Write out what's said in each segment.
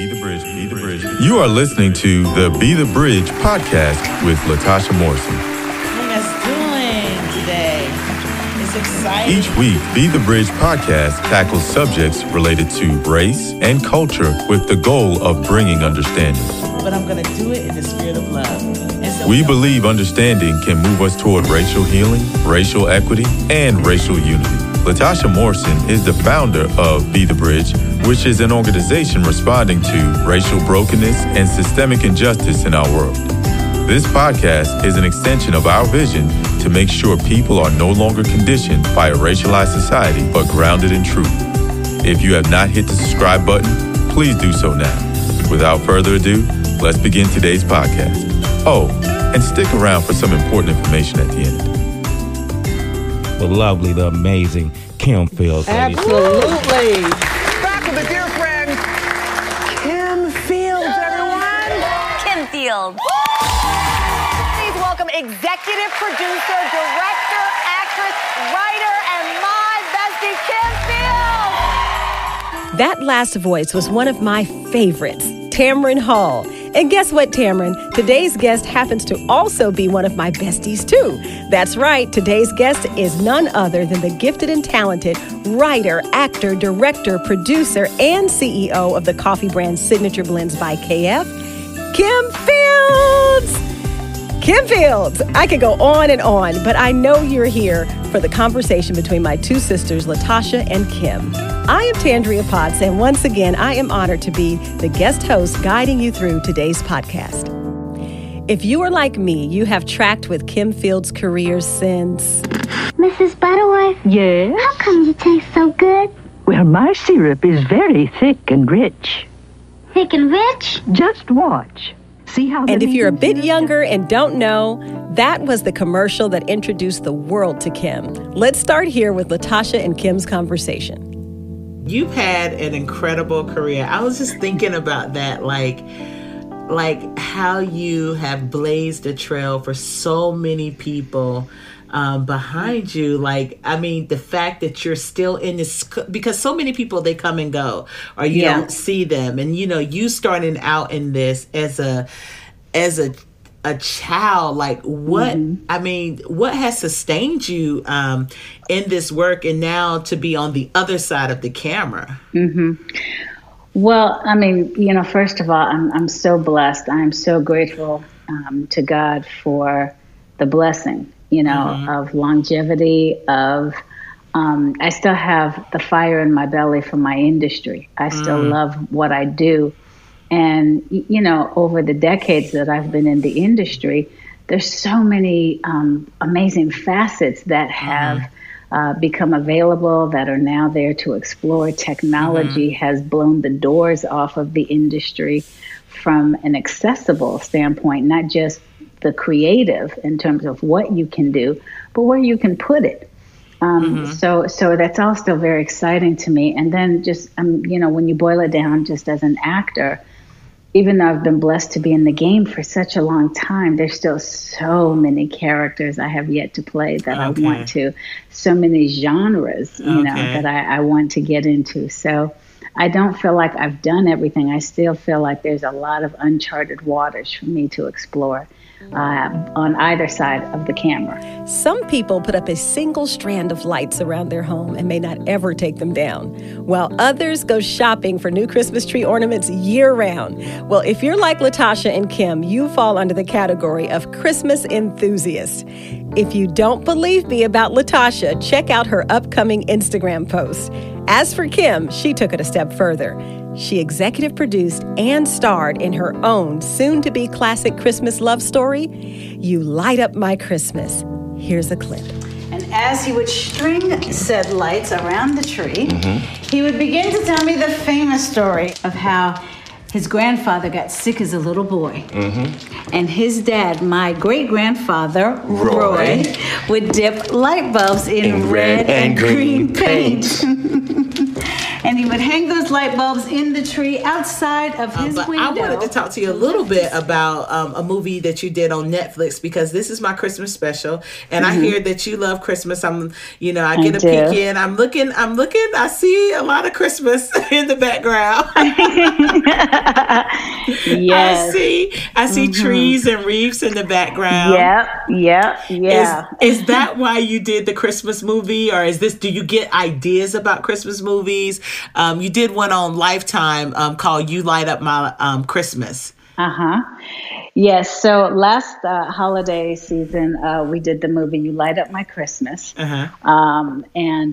Be the Bridge. You are listening to the Be the Bridge podcast with Latasha Morrison. How you guys doing today? It's exciting. Each week, Be the Bridge podcast tackles subjects related to race and culture with the goal of bringing understanding. But I'm going to do it in the spirit of love. We believe understanding can move us toward racial healing, racial equity, and racial unity. Latasha Morrison is the founder of Be The Bridge, which is an organization responding to racial brokenness and systemic injustice in our world. This podcast is an extension of our vision to make sure people are no longer conditioned by a racialized society, but grounded in truth. If you have not hit the subscribe button, please do so now. Without further ado, let's begin today's podcast. Oh, and stick around for some important information at the end. The lovely, the amazing Kim Fields. Absolutely. Back with a dear friend, Kim Fields, everyone. Kim Fields. Please welcome executive producer, director, actress, writer, and my bestie, Kim Fields. That last voice was one of my favorites, Tamron Hall. And guess what, Tamron? Today's guest happens to also be one of my besties, too. That's right. Today's guest is none other than the gifted and talented writer, actor, director, producer, and CEO of the coffee brand Signature Blends by KF, Kim Fields. Kim Fields. I could go on and on, but I know you're here for the conversation between my two sisters, Latasha and Kim. I am Tandria Potts, and once again, I am honored to be the guest host guiding you through today's podcast. If you are like me, you have tracked with Kim Fields' career since... Mrs. Butterworth? Yes? How come you taste so good? Well, my syrup is very thick and rich. Thick and rich? Just watch. See how... And if you're a bit younger and don't know, that was the commercial that introduced the world to Kim. Let's start here with Latasha and Kim's conversation. You've had an incredible career. I was just thinking about that, like how you have blazed a trail for so many people behind you. Like, I mean, the fact that you're still in this, because so many people, they come and go, or you don't see them. And, you know, you starting out in this as a child, like what, I mean, what has sustained you in this work and now to be on the other side of the camera? Well, I mean, you know, first of all, I'm so blessed. I'm so grateful to God for the blessing, you know, of longevity, of, I still have the fire in my belly for my industry. I still love what I do. And, you know, over the decades that I've been in the industry, there's so many amazing facets that have become available that are now there to explore. Technology has blown the doors off of the industry from an accessible standpoint, not just the creative in terms of what you can do, but where you can put it. So that's all still very exciting to me. And then just, you know, when you boil it down just as an actor, even though I've been blessed to be in the game for such a long time, there's still so many characters I have yet to play that I want to, so many genres, you know, that I want to get into. So I don't feel like I've done everything. I still feel like there's a lot of uncharted waters for me to explore on either side of the camera. Some people put up a single strand of lights around their home and may not ever take them down, while others go shopping for new Christmas tree ornaments year-round. Well, if you're like Latasha and Kim, you fall under the category of Christmas enthusiast. If you don't believe me about Latasha, check out her upcoming Instagram post. As for Kim, she took it a step further. She executive produced and starred in her own soon-to-be classic Christmas love story, You Light Up My Christmas. Here's a clip. And as he would string said lights around the tree, he would begin to tell me the famous story of how his grandfather got sick as a little boy. And his dad, my great-grandfather, Roy, would dip light bulbs in red and green paint. and he would hang those light bulbs in the tree outside of his window. I wanted to talk to you a little bit about a movie that you did on Netflix, because this is my Christmas special, and I hear that you love Christmas. I get a peek in. I'm looking. I see a lot of Christmas in the background. Yes. I see trees and reefs in the background. Yeah. Is that why you did the Christmas movie, or is this? Do you get ideas about Christmas movies? You did one on Lifetime called You Light Up My Christmas. Yes. So last holiday season, we did the movie You Light Up My Christmas. And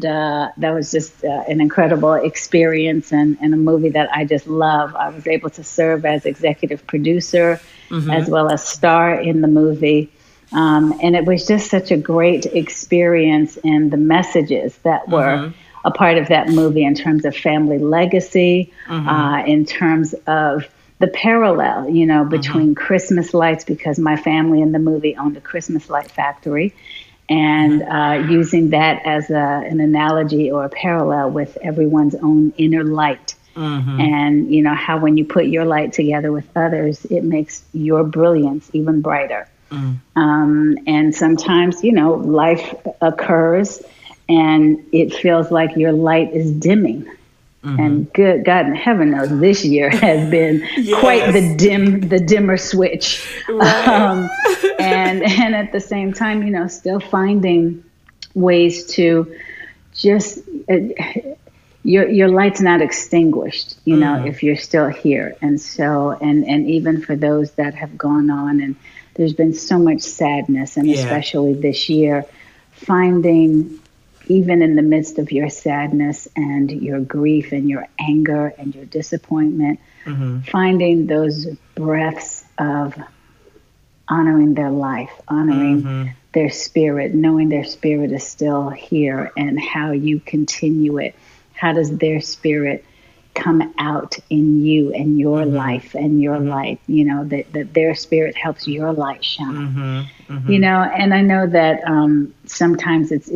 that was just an incredible experience, and a movie that I just love. I was able to serve as executive producer as well as star in the movie. And it was just such a great experience, and the messages that were a part of that movie in terms of family legacy, in terms of the parallel, you know, between Christmas lights, because my family in the movie owned a Christmas light factory, and using that as an analogy or a parallel with everyone's own inner light. And, you know, how when you put your light together with others, it makes your brilliance even brighter. And sometimes, you know, life occurs and it feels like your light is dimming. And good God in heaven knows this year has been quite the dimmer switch. Right. And at the same time, you know, still finding ways to just, your light's not extinguished, you know, if you're still here. And so, and even for those that have gone on, and there's been so much sadness, and especially this year, finding even in the midst of your sadness and your grief and your anger and your disappointment, finding those breaths of honoring their life, honoring their spirit, knowing their spirit is still here, and how you continue it. How does their spirit come out in you and your life and your light, you know, that their spirit helps your light shine, you know. And I know that sometimes it's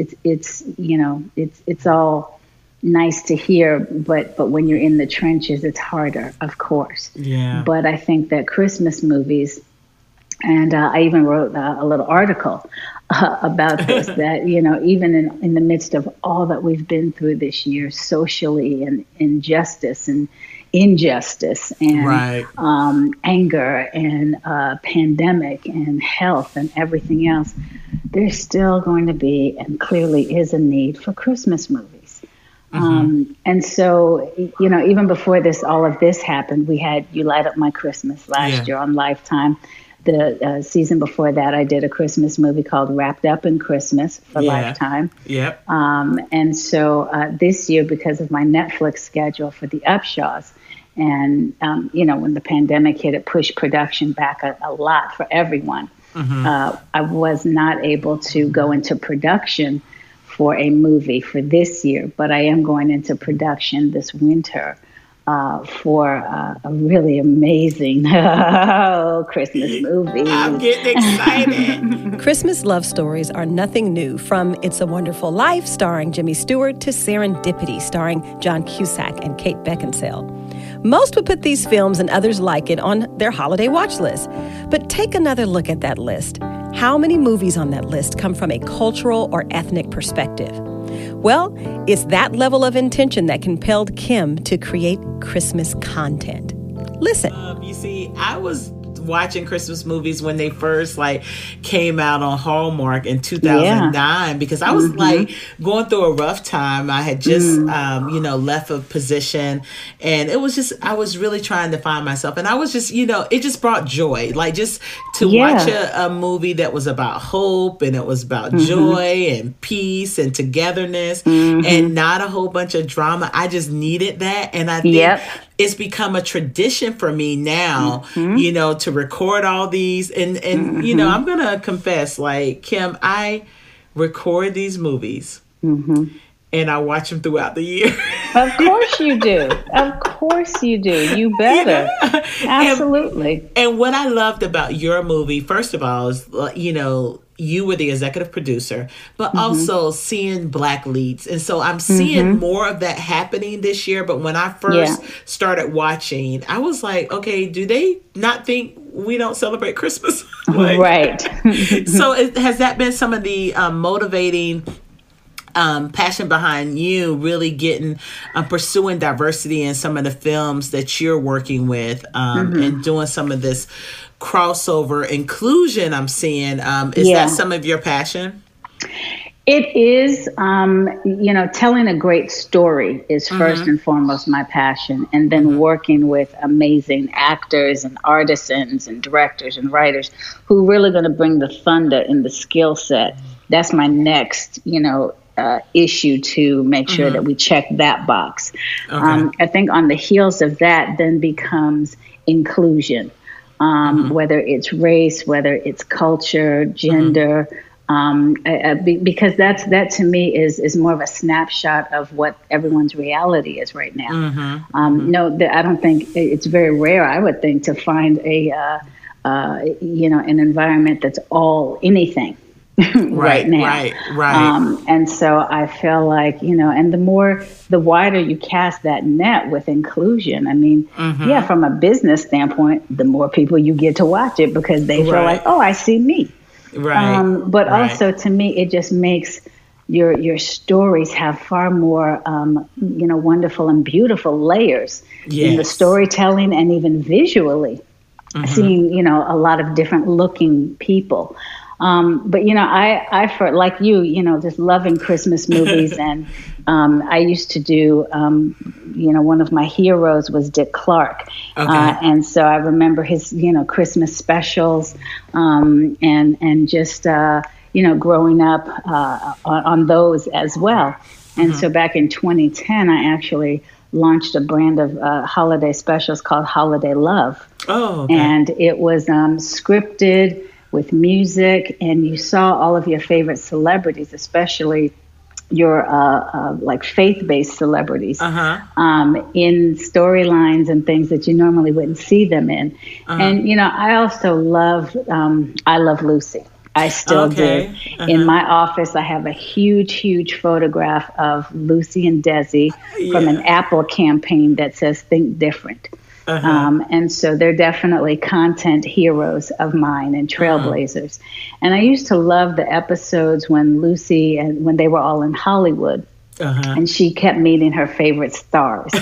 you know, it's all nice to hear, but when you're in the trenches, it's harder, of course. But I think that Christmas movies, and I even wrote a little article about this, that, you know, even in the midst of all that we've been through this year socially, and injustice and anger and pandemic and health and everything else, there's still going to be, and clearly is, a need for Christmas movies. And so, you know, even before all of this happened, we had You Light Up My Christmas last year on Lifetime. The season before that, I did a Christmas movie called Wrapped Up in Christmas for Lifetime. And so this year, because of my Netflix schedule for The Upshaws, and, you know, when the pandemic hit, it pushed production back a lot for everyone. I was not able to go into production for a movie for this year, but I am going into production this winter for a really amazing Christmas movie. I'm getting excited. Christmas love stories are nothing new, from It's a Wonderful Life starring Jimmy Stewart to Serendipity starring John Cusack and Kate Beckinsale. Most would put these films and others like it on their holiday watch list. But take another look at that list. How many movies on that list come from a cultural or ethnic perspective? Well, it's that level of intention that compelled Kim to create Christmas content. Listen. You see, I was watching Christmas movies when they first came out on Hallmark in 2009, because I was going through a rough time. I had just left a position, and it was just, I was really trying to find myself, and I was just, you know, it just brought joy, just to watch a movie that was about hope, and it was about joy and peace and togetherness, and not a whole bunch of drama. I just needed that, and I think it's become a tradition for me now, you know, to record all these. And you know, I'm going to confess, Kim, I record these movies and I watch them throughout the year. Of course you do. Of course you do. You better. Yeah. Absolutely. And what I loved about your movie, first of all, is, you know, you were the executive producer, but mm-hmm. also seeing Black leads. And so I'm seeing mm-hmm. more of that happening this year. But when I first started watching, I was like, okay, do they not think we don't celebrate Christmas? Like, right. So has that been some of the motivating passion behind you really getting pursuing diversity in some of the films that you're working with mm-hmm. and doing some of this crossover inclusion I'm seeing? Is that some of your passion? It is, you know, telling a great story is first and foremost my passion, and then working with amazing actors and artisans and directors and writers who really are going to bring the thunder and the skill set. That's my next, you know, issue to make sure that we check that box. Okay. I think on the heels of that then becomes inclusion, whether it's race, whether it's culture, gender, because that to me is more of a snapshot of what everyone's reality is right now. I don't think it's very rare, I would think, to find a an environment that's all anything right now. Right. And so I feel like, you know, and the wider you cast that net with inclusion, I mean, from a business standpoint, the more people you get to watch it because they feel like, oh, I see me. Right. But also to me, it just makes your stories have far more, wonderful and beautiful layers in the storytelling and even visually seeing, you know, a lot of different looking people. But, you know, I like you, you know, just loving Christmas movies. And I used to do, one of my heroes was Dick Clark. Okay. And so I remember his, you know, Christmas specials and just, growing up on those as well. And so back in 2010, I actually launched a brand of holiday specials called Holiday Love. Oh, okay. And it was scripted with music, and you saw all of your favorite celebrities, especially your faith-based celebrities in storylines and things that you normally wouldn't see them in. And, you know, I also love I Love Lucy. I still do. In my office, I have a huge, huge photograph of Lucy and Desi from an Apple campaign that says, think different. And so they're definitely content heroes of mine and trailblazers. And I used to love the episodes when Lucy and when they were all in Hollywood and she kept meeting her favorite stars.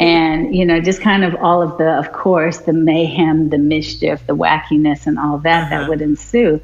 And, you know, just kind of all of the, of course, the mayhem, the mischief, the wackiness and all that that would ensue.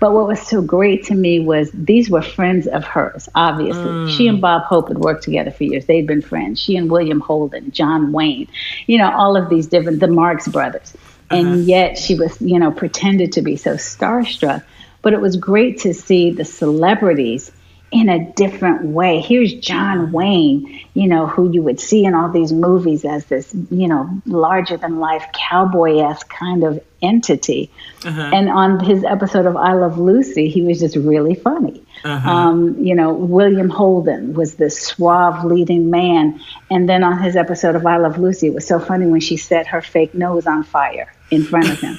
But what was so great to me was these were friends of hers, obviously. She and Bob Hope had worked together for years. They'd been friends. She and William Holden, John Wayne, you know, all of these different, the Marx brothers. And yet she was, you know, pretended to be so starstruck. But it was great to see the celebrities in a different way. Here's John Wayne, you know, who you would see in all these movies as this, you know, larger than life cowboy-esque kind of entity. And on his episode of I Love Lucy, he was just really funny. William Holden was this suave leading man. And then on his episode of I Love Lucy, it was so funny when she set her fake nose on fire in front of him,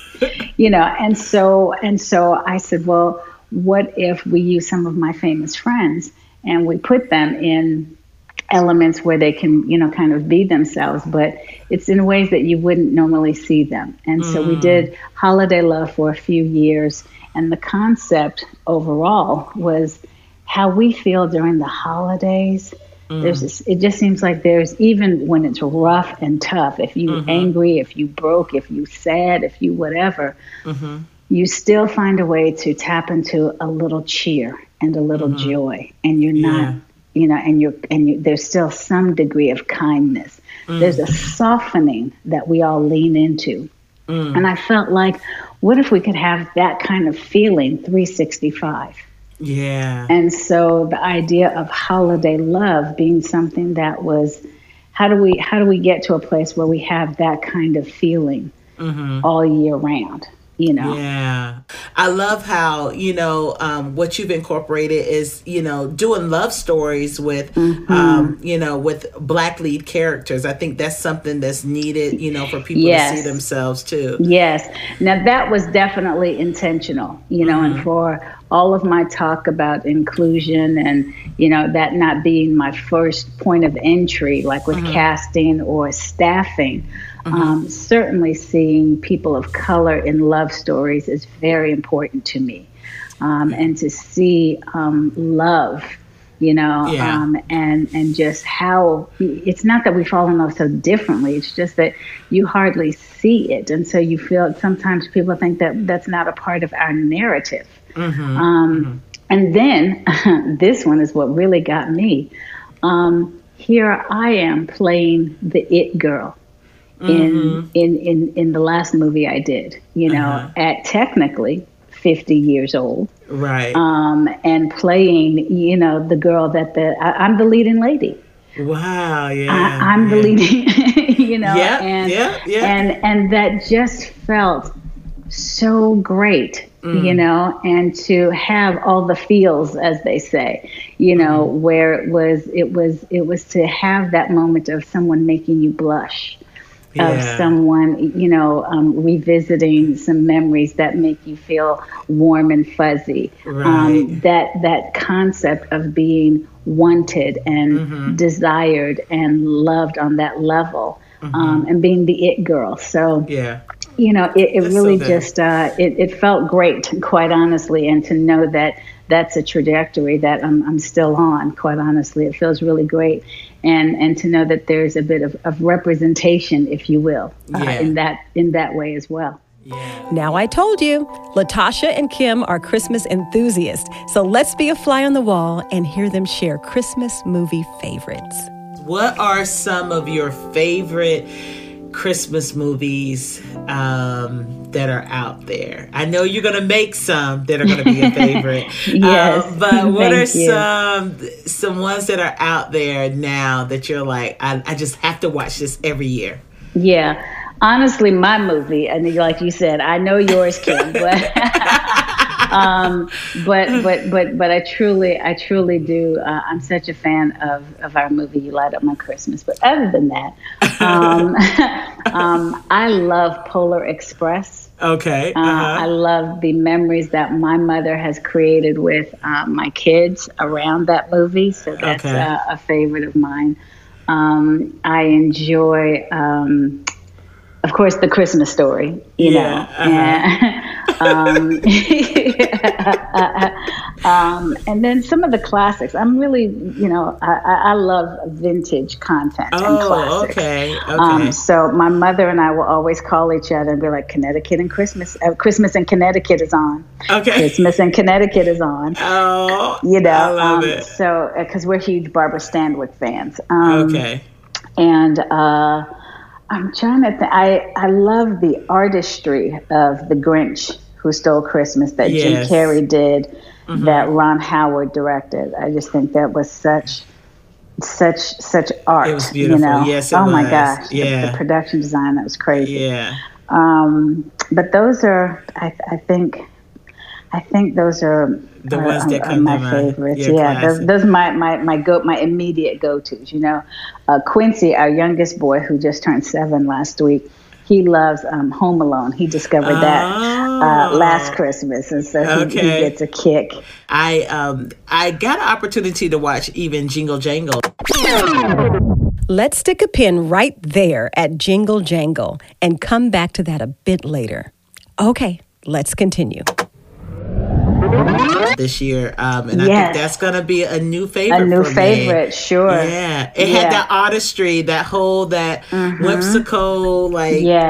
you know? And so I said, well, what if we use some of my famous friends and we put them in elements where they can, you know, kind of be themselves, but it's in ways that you wouldn't normally see them. And so we did Holiday Love for a few years. And the concept overall was how we feel during the holidays. There's this, it just seems like there's, even when it's rough and tough, if you're angry, if you broke, if you sad, if you whatever, you still find a way to tap into a little cheer and a little joy, and you're not, you know, and there's still some degree of kindness. There's a softening that we all lean into. And I felt like, what if we could have that kind of feeling 365? Yeah. And so the idea of holiday love being something that was, how do we get to a place where we have that kind of feeling all year round? you know. Yeah. I love how, you know, what you've incorporated is, you know, doing love stories with, mm-hmm. You know, with Black lead characters. I think that's something that's needed, you know, for people yes. to see themselves too. Yes. Now that was definitely intentional, you know, mm-hmm. and for all of my talk about inclusion and, you know, that not being my first point of entry, like with mm-hmm. casting or staffing. Mm-hmm. Certainly seeing people of color in love stories is very important to me. And to see love, you know, yeah. And just how it's not that we fall in love so differently. It's just that you hardly see it. And so you feel sometimes people think that that's not a part of our narrative. Mm-hmm. And then this one is what really got me. Here I am playing the it girl. Mm-hmm. In the last movie I did, you know, uh-huh. at technically 50 years old. Right. And playing, you know, the girl that I'm the leading lady. Wow. Yeah. I'm the leading, you know, and that just felt so great, mm. you know, and to have all the feels, as they say, you know, mm. where it was to have that moment of someone making you blush. Yeah. Of someone, you know, revisiting some memories that make you feel warm and fuzzy. Right. That concept of being wanted and mm-hmm. desired and loved on that level, mm-hmm. And being the it girl. So, yeah. you know, it really so just it felt great, quite honestly, and to know that that's a trajectory that I'm still on, quite honestly. It feels really great. And to know that there's a bit of representation, if you will, in that way as well. Yeah. Now I told you, Latasha and Kim are Christmas enthusiasts. So let's be a fly on the wall and hear them share Christmas movie favorites. What are some of your favorite Christmas movies that are out there? I know you're going to make some that are going to be a favorite. Yes, but what are some ones that are out there now that you're like, I just have to watch this every year? Yeah. Honestly, my movie, and like you said, I know yours, Kim, but but I truly do. I'm such a fan of our movie, You Light Up My Christmas. But other than that, I love Polar Express. Okay. I love the memories that my mother has created with my kids around that movie. So that's a favorite of mine. I enjoy, of course, The Christmas Story, you know. Uh-huh. And then some of the classics. I'm really, you know, I love vintage content and classics. Okay. So my mother and I will always call each other and be like, Connecticut and Christmas. Christmas in Connecticut is on. Okay. Christmas in Connecticut is on. Oh, you know, I love it. So, because we're huge Barbara Stanwyck fans. And I'm trying to think. I love the artistry of The Grinch Who Stole Christmas that Jim Carrey did, mm-hmm. that Ron Howard directed. I just think that was such art. It was beautiful. You know? Yes, it was. Oh my gosh. Yeah. The production design, that was crazy. Yeah. But those are, I think those are the ones that come to mind. Favorites. Yeah, those are my immediate go-tos. You know, Quincy, our youngest boy, who just turned 7 last week, he loves Home Alone. He discovered that last Christmas, and so he gets a kick. I got an opportunity to watch even Jingle Jangle. Let's stick a pin right there at Jingle Jangle and come back to that a bit later. Okay, let's continue. This year, and I think that's going to be a new favorite. A new favorite, sure. Yeah, it had that artistry, that mm-hmm. whimsical,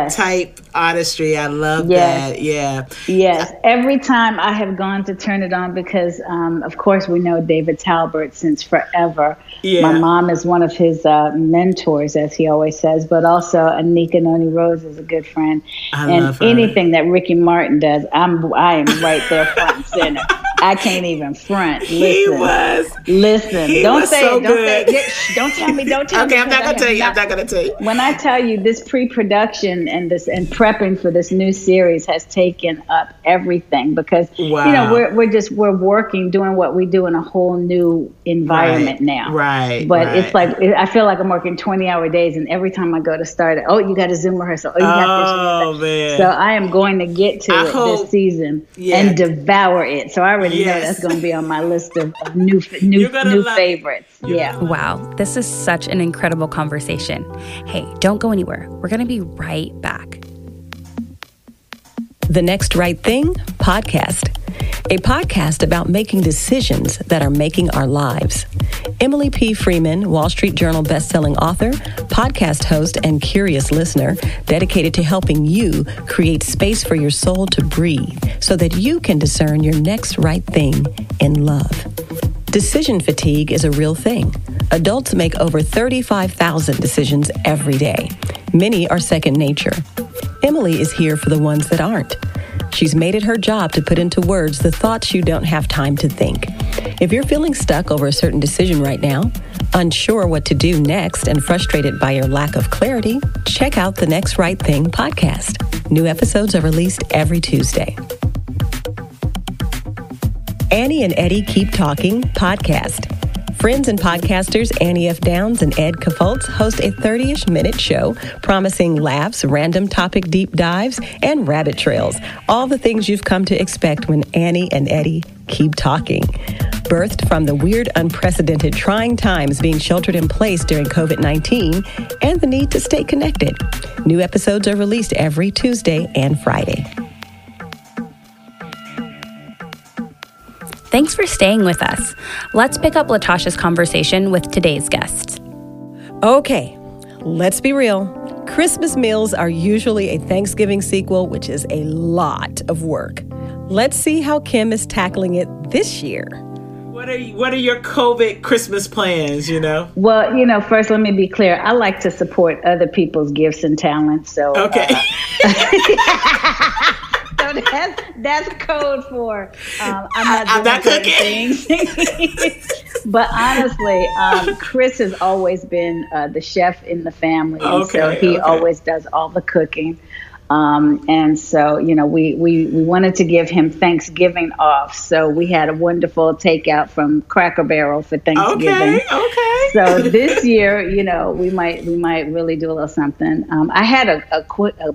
type artistry. I love that. Yeah. Yes. Every time I have gone to turn it on, because of course we know David Talbert since forever. Yeah. My mom is one of his mentors, as he always says, but also Anika Noni Rose is a good friend. I love her. Anything that Ricky Martin does, I am right there front and center. I can't even front. Don't tell me. Okay, I'm not gonna tell you. When I tell you this pre-production and prepping for this new series has taken up everything because you know we're working, doing what we do in a whole new environment now. Right. But it's like I feel like I'm working 20-hour days, and every time I go to start it, you got a Zoom rehearsal. Oh, man. So I am going to get to it this season and devour it. So I already know that's going to be on my list of new favorites. Yeah. Wow. This is such an incredible conversation. Hey, don't go anywhere. We're going to be right back. The Next Right Thing podcast, a podcast about making decisions that are making our lives. Emily P. Freeman, Wall Street Journal bestselling author, podcast host, and curious listener, dedicated to helping you create space for your soul to breathe so that you can discern your next right thing in love. Decision fatigue is a real thing. Adults make over 35,000 decisions every day. Many are second nature. Emily is here for the ones that aren't. She's made it her job to put into words the thoughts you don't have time to think. If you're feeling stuck over a certain decision right now, unsure what to do next, and frustrated by your lack of clarity, check out the Next Right Thing podcast. New episodes are released every Tuesday. Annie and Eddie Keep Talking podcast. Friends and podcasters Annie F. Downs and Ed Kafoltz host a 30-ish minute show promising laughs, random topic deep dives, and rabbit trails. All the things you've come to expect when Annie and Eddie keep talking. Birthed from the weird, unprecedented, trying times being sheltered in place during COVID-19 and the need to stay connected. New episodes are released every Tuesday and Friday. Thanks for staying with us. Let's pick up Latasha's conversation with today's guest. Okay, let's be real. Christmas meals are usually a Thanksgiving sequel, which is a lot of work. Let's see how Kim is tackling it this year. What are your COVID Christmas plans, you know? Well, you know, first, let me be clear. I like to support other people's gifts and talents, so... Okay. So that's code for I'm not cooking things. But honestly, Chris has always been the chef in the family, and so he always does all the cooking. And so, you know, we wanted to give him Thanksgiving off. So we had a wonderful takeout from Cracker Barrel for Thanksgiving. Okay. So this year, you know, we might really do a little something. I had a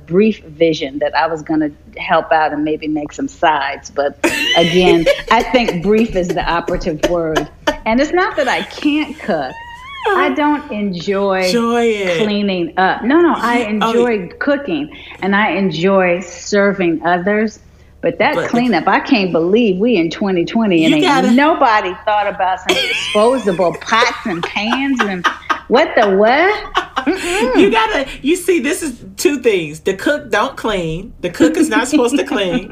brief vision that I was going to help out and maybe make some sides. But again, I think brief is the operative word. And it's not that I can't cook. I don't enjoy cleaning up. No, I enjoy cooking, and I enjoy serving others. But that cleanup, I can't believe we in 2020 and nobody thought about some disposable pots and pans and what? Mm-mm. You see, this is two things. The cook don't clean. The cook is not supposed to clean.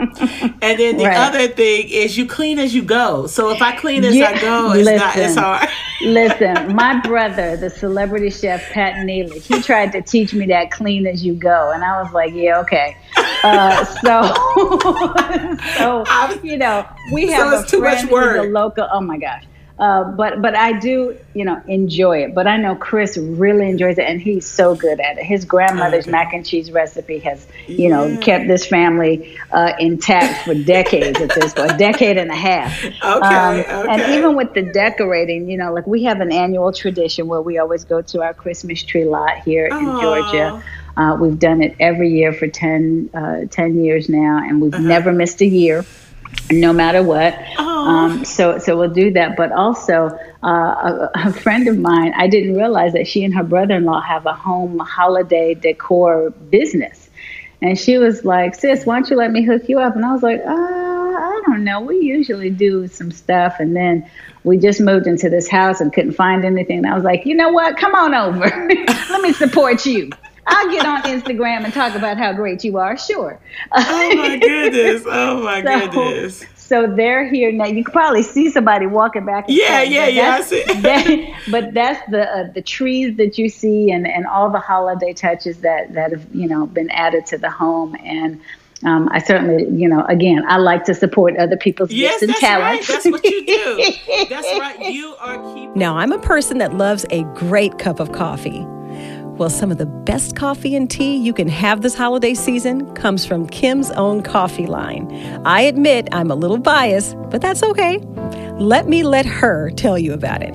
And then the other thing is you clean as you go. So if I clean as I go, it's hard. Listen, my brother, the celebrity chef, Pat Neely, he tried to teach me that clean as you go. And I was like, yeah, okay. So you know, we have a friend who's a local, oh my gosh. But I do, you know, enjoy it. But I know Chris really enjoys it, and he's so good at it. His grandmother's mac and cheese recipe has, you know, kept this family intact for decades at this point, a decade and a half. Okay, And even with the decorating, you know, like we have an annual tradition where we always go to our Christmas tree lot here in Georgia. We've done it every year for 10 years now, and we've never missed a year. No matter what. So we'll do that. But also a friend of mine, I didn't realize that she and her brother-in-law have a home holiday decor business. And she was like, sis, why don't you let me hook you up? And I was like, I don't know. We usually do some stuff. And then we just moved into this house and couldn't find anything. And I was like, you know what? Come on over. Let me support you. I'll get on Instagram and talk about how great you are. Sure. Oh, my goodness. So they're here now. You can probably see somebody walking back. Yeah, I see. But that's the trees that you see and all the holiday touches that have, you know, been added to the home. And I certainly, again, I like to support other people's gifts and talents. Yes, that's right. That's what you do. That's right. You are keeping. Now, I'm a person that loves a great cup of coffee. Well, some of the best coffee and tea you can have this holiday season comes from Kim's own coffee line. I admit I'm a little biased, but that's okay. Let me let her tell you about it.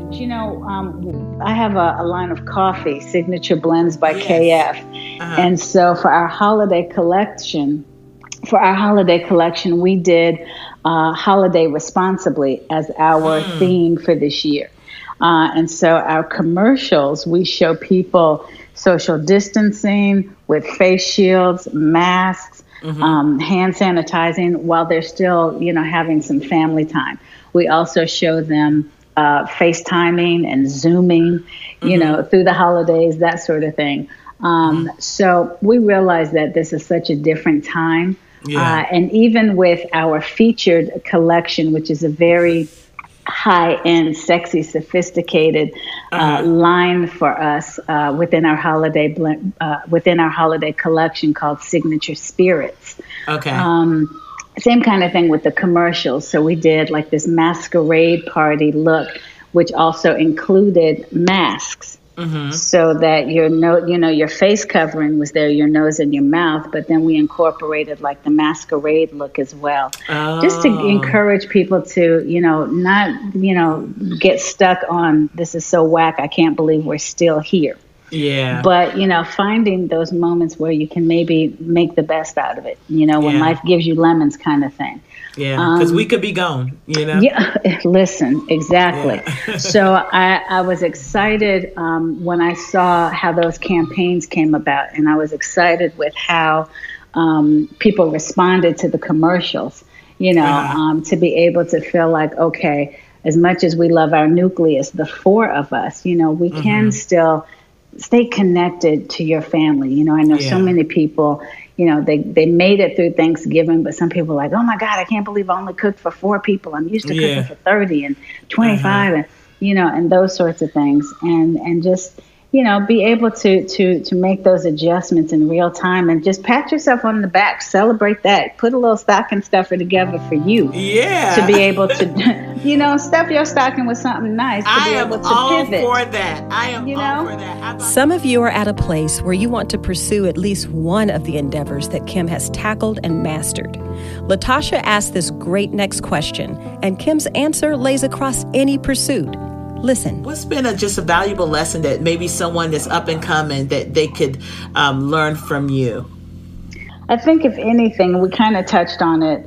I have a line of coffee, Signature Blends by KF. Uh-huh. And so for our holiday collection, we did Holiday Responsibly as our theme for this year. And so our commercials, we show people social distancing with face shields, masks, hand sanitizing while they're still, having some family time. We also show them FaceTiming and Zooming, through the holidays, that sort of thing. So we realize that this is such a different time. Yeah. And even with our featured collection, which is a very high-end, sexy, sophisticated line for us within our holiday collection called Signature Spirits. Okay. Same kind of thing with the commercials. So we did like this masquerade party look, which also included masks, so that your face covering was there, your nose and your mouth, but then we incorporated like the masquerade look as well, just to encourage people to, not, get stuck on this is so whack, I can't believe we're still here. Yeah. But, finding those moments where you can maybe make the best out of it, when life gives you lemons kind of thing. Yeah, because we could be gone, Yeah, listen, exactly. Yeah. So I was excited when I saw how those campaigns came about, and I was excited with how people responded to the commercials, to be able to feel like, okay, as much as we love our nucleus, the four of us, we can still stay connected to your family. I know so many people, they made it through Thanksgiving, but some people are like, oh my God, I can't believe I only cooked for 4 people. I'm used to cooking for 30 and 25 and, and those sorts of things. And just, be able to make those adjustments in real time and just pat yourself on the back, celebrate that, put a little stocking stuffer together for you. Yeah. To be able to, stuff your stocking with something nice. I am all for that. Some of you are at a place where you want to pursue at least one of the endeavors that Kim has tackled and mastered. Latasha asked this great next question, and Kim's answer lays across any pursuit. Listen. What's been a valuable lesson that maybe someone that's up and coming that they could learn from you? I think if anything, we kind of touched on it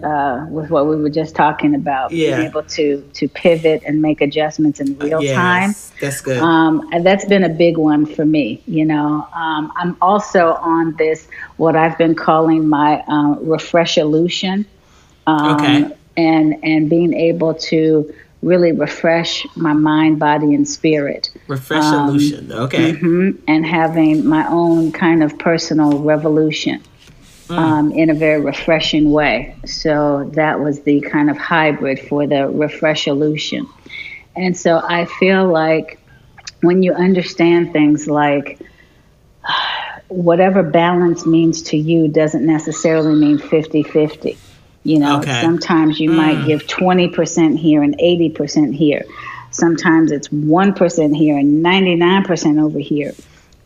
with what we were just talking about, being able to pivot and make adjustments in real time. That's good. And that's been a big one for me. I'm also on this, what I've been calling my refresh-olution, and being able to really refresh my mind, body, and spirit. Refresh-olution, and having my own kind of personal revolution in a very refreshing way. So that was the kind of hybrid for the refresh-olution. And so I feel like when you understand things like whatever balance means to you doesn't necessarily mean 50-50. Sometimes you might give 20% here and 80% here. Sometimes it's 1% here and 99% over here.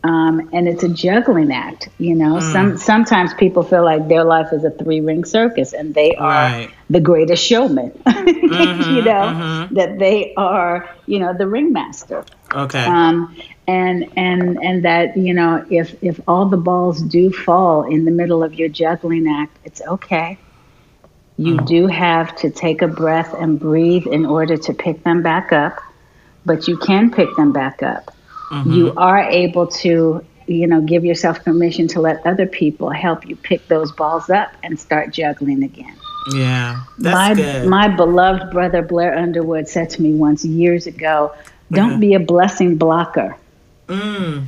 And it's a juggling act, Sometimes people feel like their life is a 3-ring circus and they are the greatest showman, that they are, the ringmaster. Okay. And that, if all the balls do fall in the middle of your juggling act, it's okay. You do have to take a breath and breathe in order to pick them back up, but you can pick them back up. You are able to, give yourself permission to let other people help you pick those balls up and start juggling again. Yeah, that's good. My beloved brother Blair Underwood said to me once years ago, don't be a blessing blocker. Don't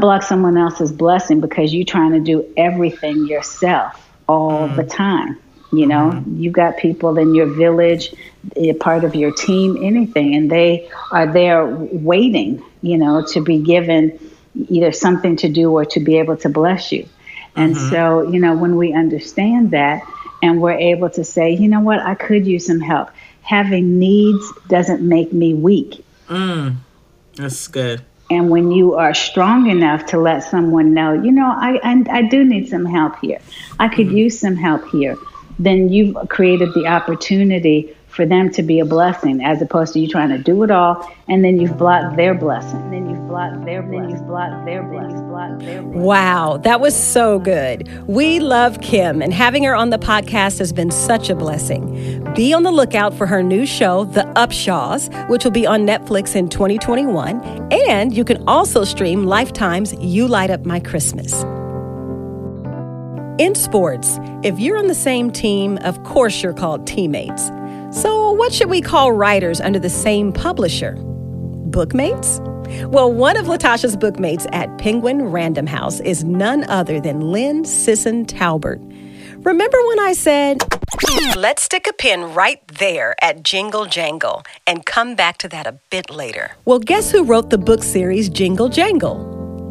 block someone else's blessing because you're trying to do everything yourself all the time. You got people in your village, part of your team, anything, and they are there waiting, to be given either something to do or to be able to bless you. And so, you know, when we understand that and we're able to say, you know what, I could use some help. Having needs doesn't make me weak. That's good. And when you are strong enough to let someone know, you know, I do need some help here. I could use some help here. Then you've created the opportunity for them to be a blessing, as opposed to you trying to do it all, and then you've blocked their blessing. Then you've blocked their blessing. You've blocked their blessing. Wow, that was so good. We love Kim, and having her on the podcast has been such a blessing. Be on the lookout for her new show, The Upshaws, which will be on Netflix in 2021, and you can also stream Lifetime's You Light Up My Christmas. In sports, if you're on the same team, of course you're called teammates. So what should we call writers under the same publisher? Bookmates? Well, one of Latasha's bookmates at Penguin Random House is none other than Lyn Sisson-Talbert. Remember when I said, let's stick a pin right there at Jingle Jangle and come back to that a bit later? Well, guess who wrote the book series Jingle Jangle?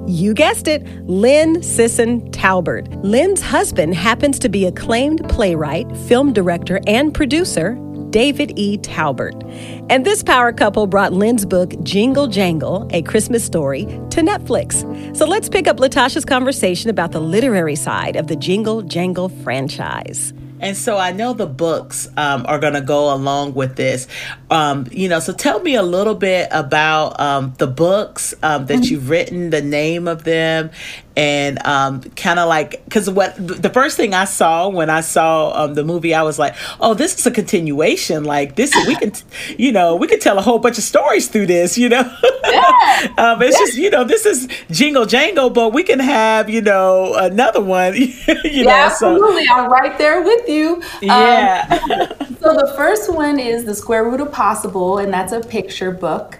You guessed it, Lyn Sisson-Talbert. Lynn's husband happens to be acclaimed playwright, film director, and producer, David E. Talbert. And this power couple brought Lynn's book, Jingle Jangle, A Christmas Story, to Netflix. So let's pick up Latasha's conversation about the literary side of the Jingle Jangle franchise. And so I know the books are going to go along with this, you know, so tell me a little bit about the books that you've written, the name of them, and kind of like, because what the first thing I saw when I saw the movie, I was like, oh, this is a continuation. Like this, we can, you know, we could tell a whole bunch of stories through this, you know. Yeah. It's just, you know, this is Jingle Jangle, but we can have, you know, another one. you know, absolutely. So. I'm right there with you. Yeah. So the first one is The Square Root of Possible, and that's a picture book,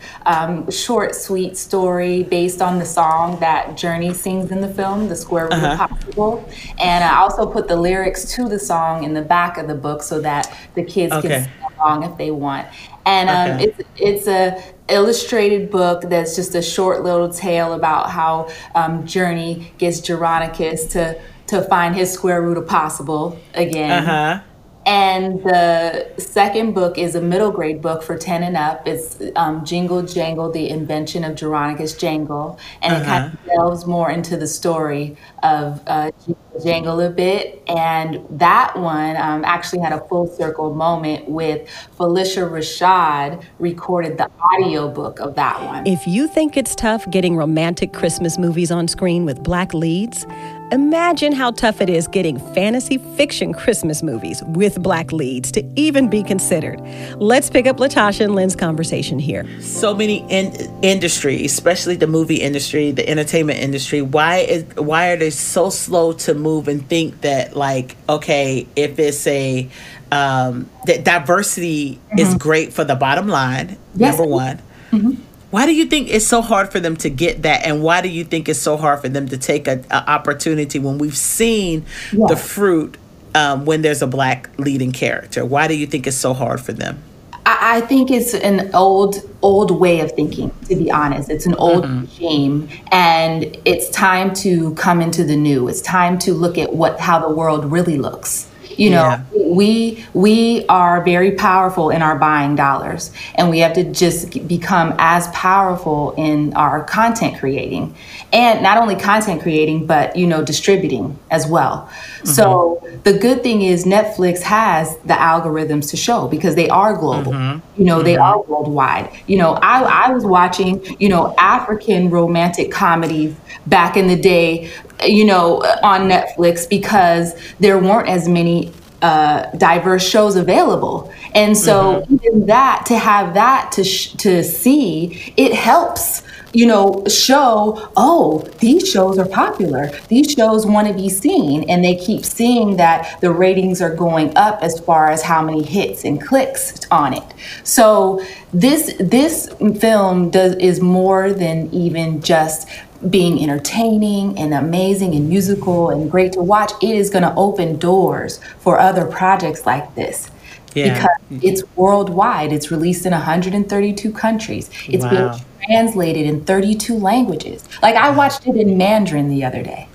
short, sweet story based on the song that Journey sings in the film, The Square Root of Possible. And I also put the lyrics to the song in the back of the book so that the kids can sing along if they want. And it's a illustrated book that's just a short little tale about how Journey gets Geronicus to find his square root of possible again. And the second book is a middle grade book for 10 and up. It's Jingle Jangle, The Invention of Geronicus Jangle. And it kind of delves more into the story of Jingle Jangle a bit. And that one actually had a full circle moment with Felicia Rashad recorded the audiobook of that one. If you think it's tough getting romantic Christmas movies on screen with black leads, imagine how tough it is getting fantasy fiction Christmas movies with black leads to even be considered. Let's pick up Latasha and Lynn's conversation here. So many industries, especially the movie industry, the entertainment industry, why are they so slow to move and think that, like, okay, if it's a that diversity is great for the bottom line, number one. Why do you think it's so hard for them to get that? And why do you think it's so hard for them to take an opportunity when we've seen the fruit when there's a black leading character? Why do you think it's so hard for them? I think it's an old way of thinking, to be honest. It's an old shame, and it's time to come into the new. It's time to look at how the world really looks. You know, we are very powerful in our buying dollars, and we have to just become as powerful in our content creating, and not only content creating, but, you know, distributing as well. So the good thing is Netflix has the algorithms to show, because they are global, you know, they are worldwide. You know, I was watching, you know, African romantic comedies back in the day, you know, on Netflix, because there weren't as many diverse shows available. And so even that, to have that to see, it helps, you know, show, oh, these shows are popular. These shows want to be seen. And they keep seeing that the ratings are going up as far as how many hits and clicks on it. So this film is more than even just being entertaining and amazing and musical and great to watch. It is going to open doors for other projects like this, because it's worldwide. It's released in 132 countries. It's been translated in 32 languages. Like, I watched it in Mandarin the other day.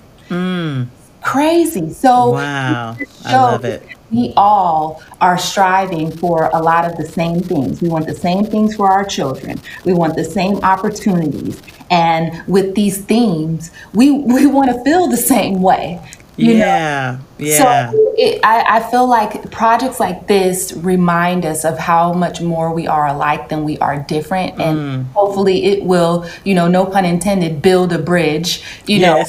Crazy. So wow, I love it. We all are striving for a lot of the same things. We want the same things for our children. We want the same opportunities. And with these themes, we want to feel the same way. You know? So I feel like projects like this remind us of how much more we are alike than we are different. And hopefully it will, you know, no pun intended, build a bridge, you know.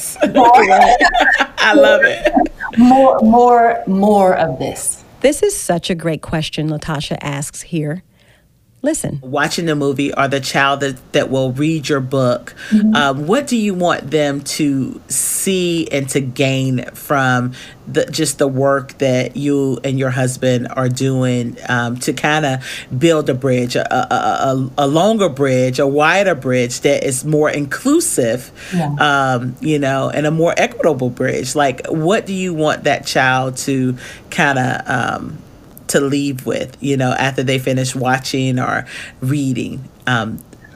I love it. More of this. This is such a great question Latasha asks here. Listen. Watching the movie or the child that will read your book, what do you want them to see and to gain from the work that you and your husband are doing to kind of build a bridge, a longer bridge, a wider bridge that is more inclusive, and a more equitable bridge? Like, what do you want that child to kind of to leave with, after they finish watching or reading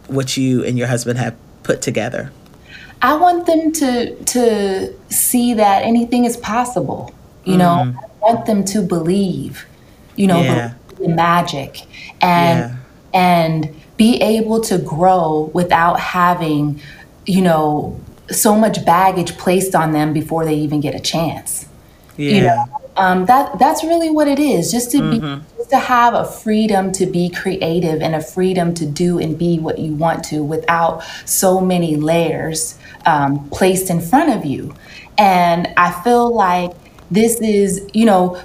what you and your husband have put together? I want them to see that anything is possible. You know, I want them to believe, believe in magic and be able to grow without having, so much baggage placed on them before they even get a chance. Yeah. That's really what it is. Just to be, just to have a freedom to be creative and a freedom to do and be what you want to without so many layers placed in front of you. And I feel like this is,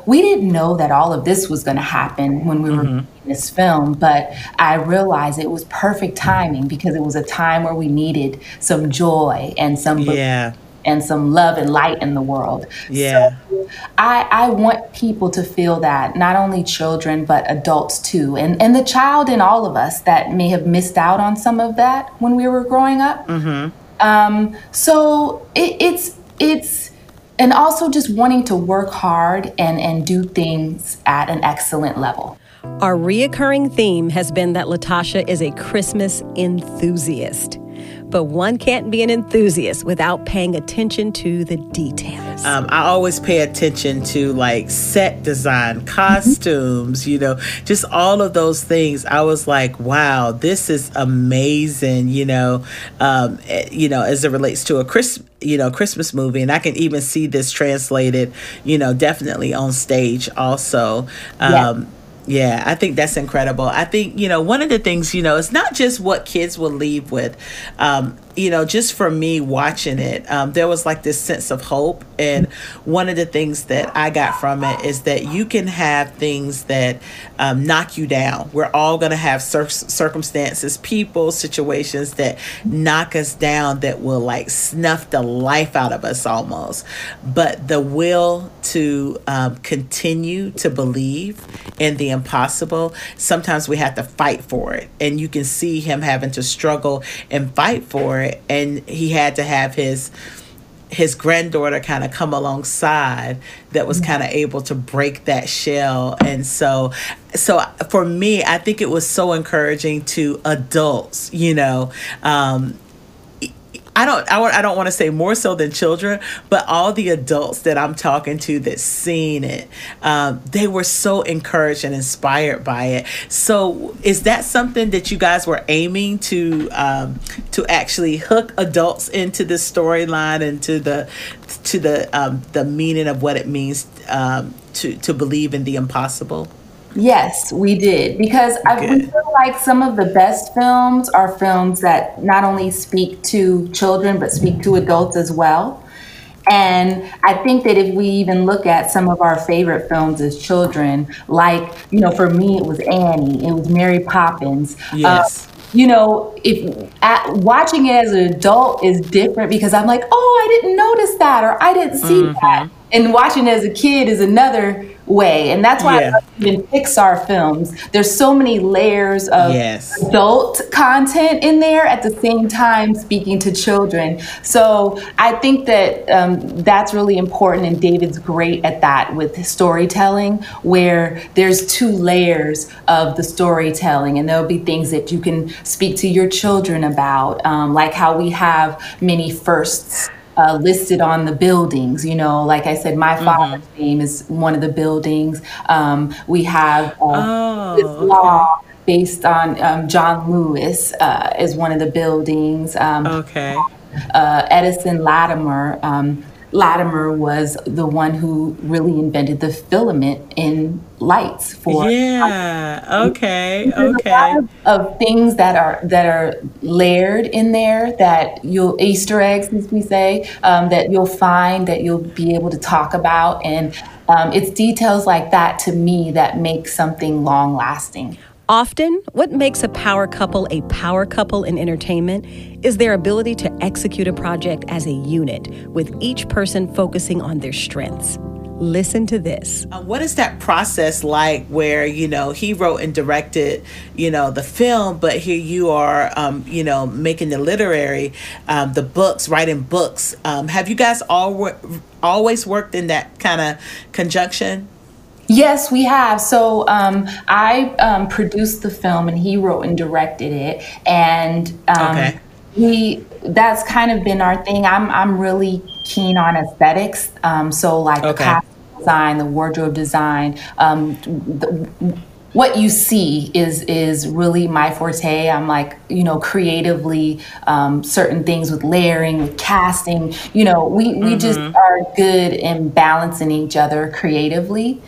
we didn't know that all of this was going to happen when we were making this film, but I realized it was perfect timing because it was a time where we needed some joy and some love and light in the world. Yeah. So I want people to feel that, not only children, but adults too. And the child in all of us that may have missed out on some of that when we were growing up. So it's and also just wanting to work hard and do things at an excellent level. Our reoccurring theme has been that Latasha is a Christmas enthusiast. But one can't be an enthusiast without paying attention to the details. I always pay attention to set design, costumes, just all of those things. I was like, wow, this is amazing, as it relates to a Christmas movie. And I can even see this translated, definitely on stage also. Yeah, I think that's incredible. I think, one of the things, it's not just what kids will leave with. Just for me watching it, there was this sense of hope. And one of the things that I got from it is that you can have things that knock you down. We're all going to have circumstances, people, situations that knock us down that will snuff the life out of us almost. But the will to continue to believe in the impossible, sometimes we have to fight for it. And you can see him having to struggle and fight for it. And he had to have his granddaughter kind of come alongside that was kind of able to break that shell. And so for me, I think it was so encouraging to adults, I don't want to say more so than children, but all the adults that I'm talking to that's seen it, they were so encouraged and inspired by it. So is that something that you guys were aiming to actually hook adults into the storyline and to the meaning of what it means to believe in the impossible? Yes, we did, because we feel like some of the best films are films that not only speak to children, but speak to adults as well. And I think that if we even look at some of our favorite films as children, for me, it was Annie, it was Mary Poppins. Yes. Watching it as an adult is different because I'm like, oh, I didn't notice that, or I didn't see that. And watching it as a kid is another way. And that's why I love even Pixar films. There's so many layers of adult content in there at the same time speaking to children. So I think that that's really important. And David's great at that with storytelling, where there's two layers of the storytelling. And there'll be things that you can speak to your children about, like how we have many firsts listed on the buildings. You know, like I said, my father's name is one of the buildings. We have this law based on John Lewis is one of the buildings. Edison Latimer. Latimer was the one who really invented the filament in lights for a lot of things that are layered in there, that you'll Easter eggs, as we say, that you'll find, that you'll be able to talk about. And it's details like that, to me, that make something long lasting. Often, what makes a power couple in entertainment is their ability to execute a project as a unit, with each person focusing on their strengths. Listen to this. What is that process like where, you know, he wrote and directed, you know, the film, but here you are, you know, making the literary, the books, writing books. Have you guys always worked in that kind of conjunction? Yes, we have. So I produced the film and he wrote and directed it. And that's kind of been our thing. I'm really keen on aesthetics. So like the costume design, the wardrobe design, what you see is really my forte. I'm like, you know, creatively, certain things with layering, with casting, you know, we just are good in balancing each other creatively.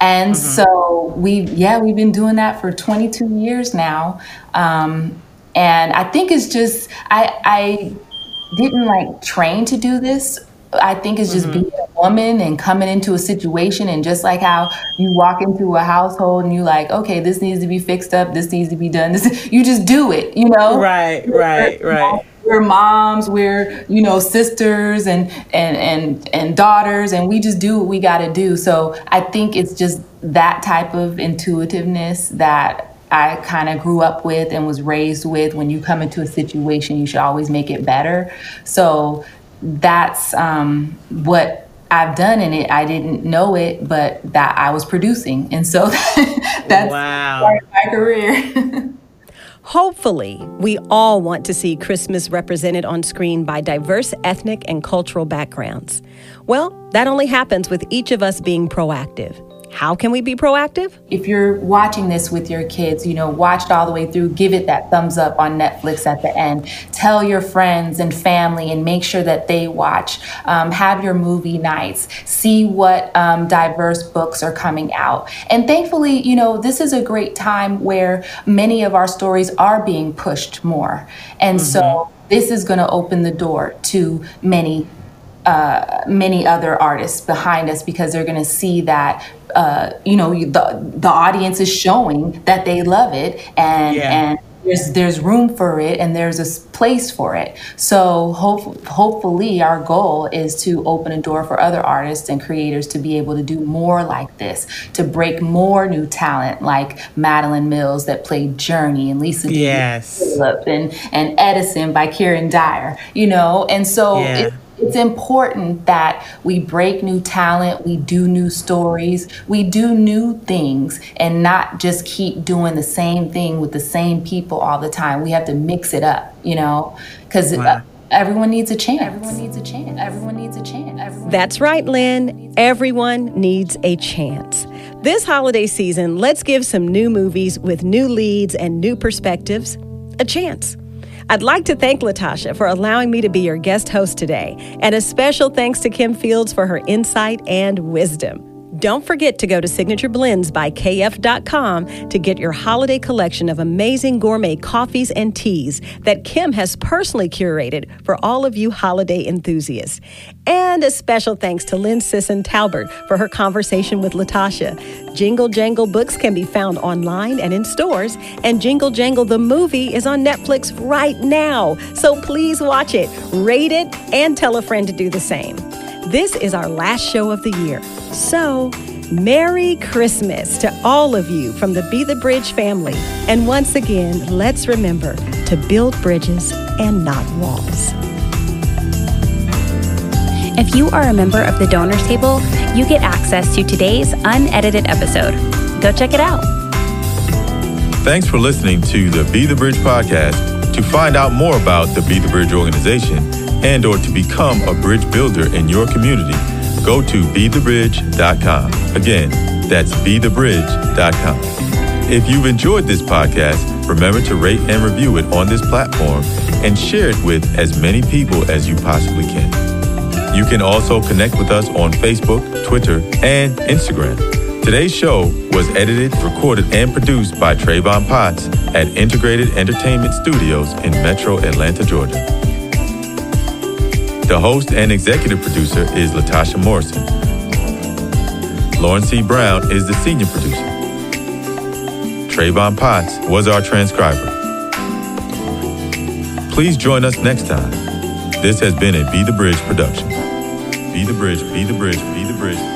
And so we've been doing that for 22 years now. And I think it's just, I didn't like train to do this. I think it's just being a woman and coming into a situation, and just like how you walk into a household and you like, okay, this needs to be fixed up, this needs to be done. You just do it, you know? Right. We're moms, we're, you know, sisters and daughters, and we just do what we got to do. So I think it's just that type of intuitiveness that I kind of grew up with and was raised with. When you come into a situation, you should always make it better. So that's what I've done in it. I didn't know it, but that I was producing. And so that's part of my career. Hopefully, we all want to see Christmas represented on screen by diverse ethnic and cultural backgrounds. Well, that only happens with each of us being proactive. How can we be proactive? If you're watching this with your kids, you know, watch it all the way through, give it that thumbs up on Netflix at the end. Tell your friends and family and make sure that they watch. Have your movie nights. See what diverse books are coming out. And thankfully, you know, this is a great time where many of our stories are being pushed more. And so this is going to open the door to many other artists behind us, because they're going to see that you know, the audience is showing that they love it, and there's room for it, and there's a place for it. So hopefully our goal is to open a door for other artists and creators to be able to do more like this, to break more new talent like Madeline Mills that played Journey, and Lisa Phillip and Edison by Kieran Dyer, you know. And so it's important that we break new talent, we do new stories, we do new things, and not just keep doing the same thing with the same people all the time. We have to mix it up, you know, because everyone needs a chance. Everyone needs a chance. Everyone needs a chance. That's right, Lyn. Everyone needs a chance. This holiday season, let's give some new movies with new leads and new perspectives a chance. I'd like to thank Latasha for allowing me to be your guest host today, and a special thanks to Kim Fields for her insight and wisdom. Don't forget to go to signatureblends by kf.com to get your holiday collection of amazing gourmet coffees and teas that Kim has personally curated for all of you holiday enthusiasts. And a special thanks to Lyn Sisson-Talbert for her conversation with Latasha. Jingle Jangle books can be found online and in stores, and Jingle Jangle the movie is on Netflix right now. So please watch it, rate it, and tell a friend to do the same. This is our last show of the year. So, Merry Christmas to all of you from the Be The Bridge family. And once again, let's remember to build bridges and not walls. If you are a member of the Donors Table, you get access to today's unedited episode. Go check it out. Thanks for listening to the Be The Bridge podcast. To find out more about the Be The Bridge organization, and or to become a bridge builder in your community, go to BeTheBridge.com. Again, that's BeTheBridge.com. If you've enjoyed this podcast, remember to rate and review it on this platform and share it with as many people as you possibly can. You can also connect with us on Facebook, Twitter, and Instagram. Today's show was edited, recorded, and produced by Travon Potts at Integrated Entertainment Studios in Metro Atlanta, Georgia. The host and executive producer is Latasha Morrison. Lauren C. Brown is the senior producer. Travon Potts was our transcriber. Please join us next time. This has been a Be The Bridge production. Be The Bridge, Be The Bridge, Be The Bridge.